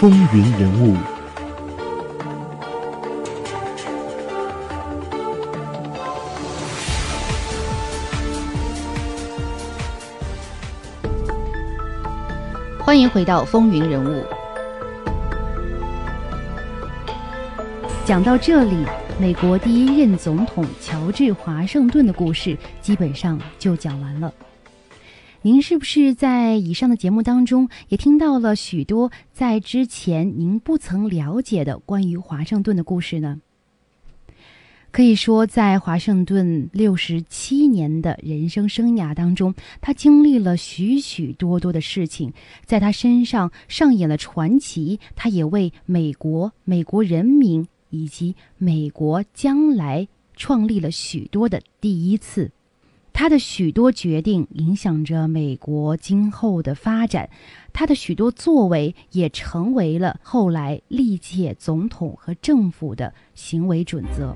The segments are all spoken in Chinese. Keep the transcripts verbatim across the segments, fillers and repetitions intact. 风云人物，欢迎回到风云人物。讲到这里，美国第一任总统乔治华盛顿的故事基本上就讲完了。您是不是在以上的节目当中也听到了许多在之前您不曾了解的关于华盛顿的故事呢？可以说在华盛顿六十七年的人生生涯当中，他经历了许许多多的事情，在他身上上演了传奇，他也为美国、美国人民以及美国将来创立了许多的第一次。他的许多决定影响着美国今后的发展，他的许多作为也成为了后来历届总统和政府的行为准则。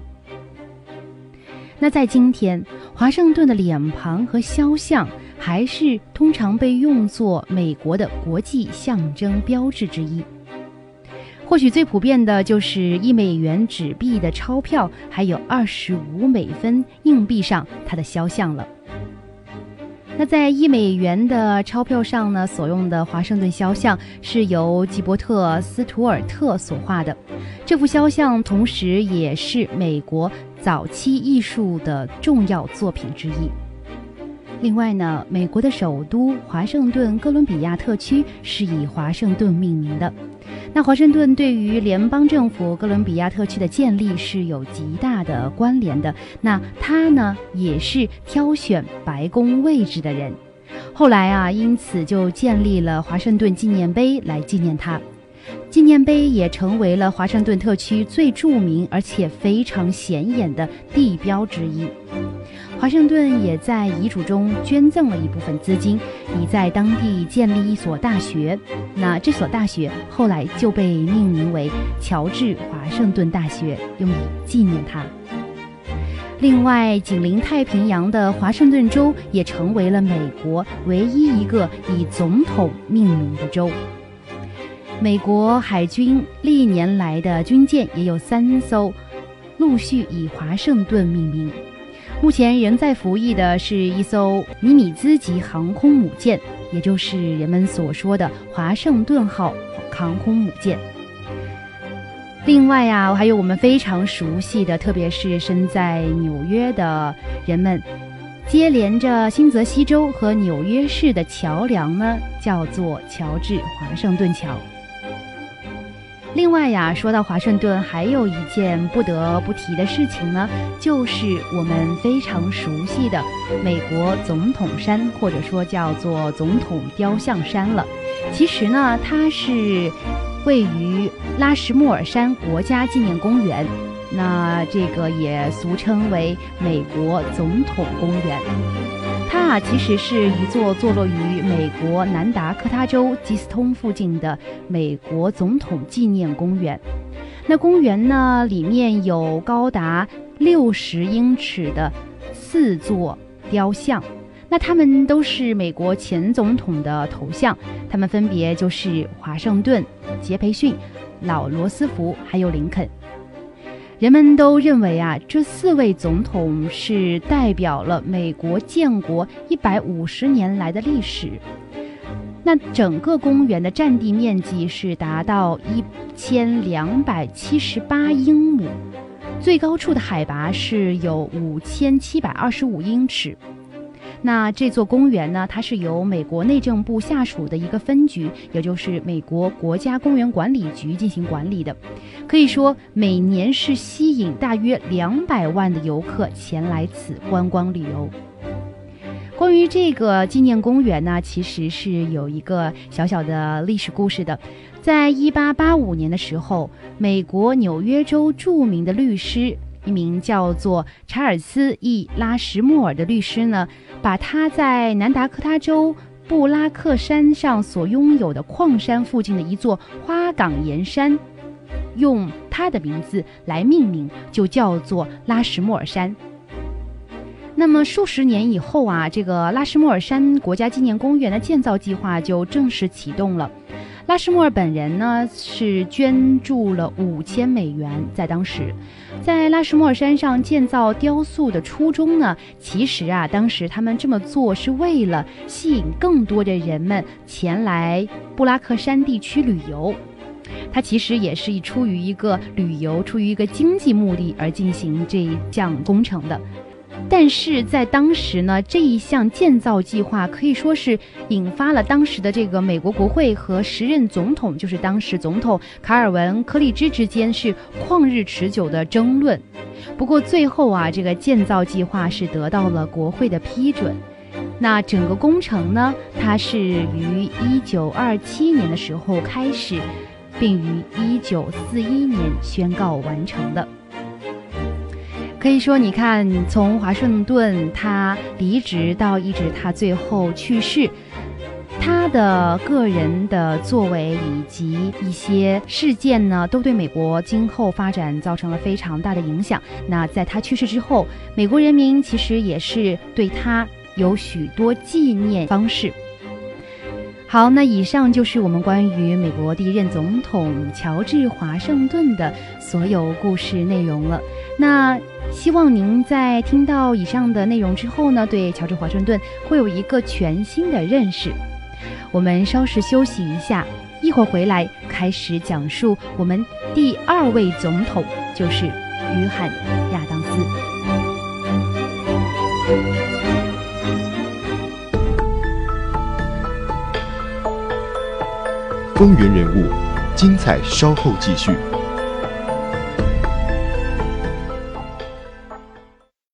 那在今天，华盛顿的脸庞和肖像还是通常被用作美国的国际象征标志之一。或许最普遍的就是一美元纸币的钞票，还有二十五美分硬币上它的肖像了。那在一美元的钞票上呢，所用的华盛顿肖像是由吉伯特·斯图尔特所画的。这幅肖像同时也是美国早期艺术的重要作品之一。另外呢，美国的首都华盛顿哥伦比亚特区是以华盛顿命名的。那华盛顿对于联邦政府哥伦比亚特区的建立是有极大的关联的。那他呢，也是挑选白宫位置的人。后来啊，因此就建立了华盛顿纪念碑来纪念他。纪念碑也成为了华盛顿特区最著名而且非常显眼的地标之一。华盛顿也在遗嘱中捐赠了一部分资金，以在当地建立一所大学。那这所大学后来就被命名为乔治华盛顿大学，用以纪念他。另外，紧邻太平洋的华盛顿州也成为了美国唯一一个以总统命名的州。美国海军历年来的军舰也有三艘陆续以华盛顿命名。目前仍在服役的是一艘尼米兹级航空母舰，也就是人们所说的华盛顿号航空母舰。另外啊，还有我们非常熟悉的，特别是身在纽约的人们，接连着新泽西州和纽约市的桥梁呢，叫做乔治华盛顿桥。另外呀，说到华盛顿，还有一件不得不提的事情呢，就是我们非常熟悉的美国总统山，或者说叫做总统雕像山了。其实呢，它是位于拉什莫尔山国家纪念公园，那这个也俗称为美国总统公园。它其实是一座坐落于美国南达科他州基斯通附近的美国总统纪念公园。那公园呢，里面有高达六十英尺的四座雕像，那它们都是美国前总统的头像，它们分别就是华盛顿、杰斐逊、老罗斯福还有林肯。人们都认为啊，这四位总统是代表了美国建国一百五十年来的历史。那整个公园的占地面积是达到一千两百七十八英亩，最高处的海拔是有五千七百二十五英尺。那这座公园呢，它是由美国内政部下属的一个分局，也就是美国国家公园管理局进行管理的。可以说，每年是吸引大约两百万的游客前来此观光旅游。关于这个纪念公园呢，其实是有一个小小的历史故事的。在一八八五年的时候，美国纽约州著名的律师，一名叫做查尔斯 ·E· 拉什莫尔的律师呢，把他在南达科他州布拉克山上所拥有的矿山附近的一座花岗岩山，用他的名字来命名，就叫做拉什莫尔山。那么数十年以后啊，这个拉什莫尔山国家纪念公园的建造计划就正式启动了。拉什莫尔本人呢是捐助了五千美元，在当时，在拉什莫尔山上建造雕塑的初衷呢，其实啊，当时他们这么做是为了吸引更多的人们前来布拉克山地区旅游。它其实也是出于一个旅游、出于一个经济目的而进行这一项工程的。但是在当时呢，这一项建造计划可以说是引发了当时的这个美国国会和时任总统，就是当时总统卡尔文·柯立芝之间是旷日持久的争论。不过最后啊，这个建造计划是得到了国会的批准。那整个工程呢，它是于一九二七年的时候开始，并于一九四一年宣告完成的。可以说，你看，从华盛顿他离职到一直他最后去世，他的个人的作为以及一些事件呢，都对美国今后发展造成了非常大的影响。那在他去世之后，美国人民其实也是对他有许多纪念方式。好，那以上就是我们关于美国第一任总统乔治华盛顿的所有故事内容了。那希望您在听到以上的内容之后呢，对乔治华盛顿会有一个全新的认识。我们稍事休息一下，一会儿回来开始讲述我们第二位总统，就是约翰·亚当斯。风云人物，精彩稍后继续。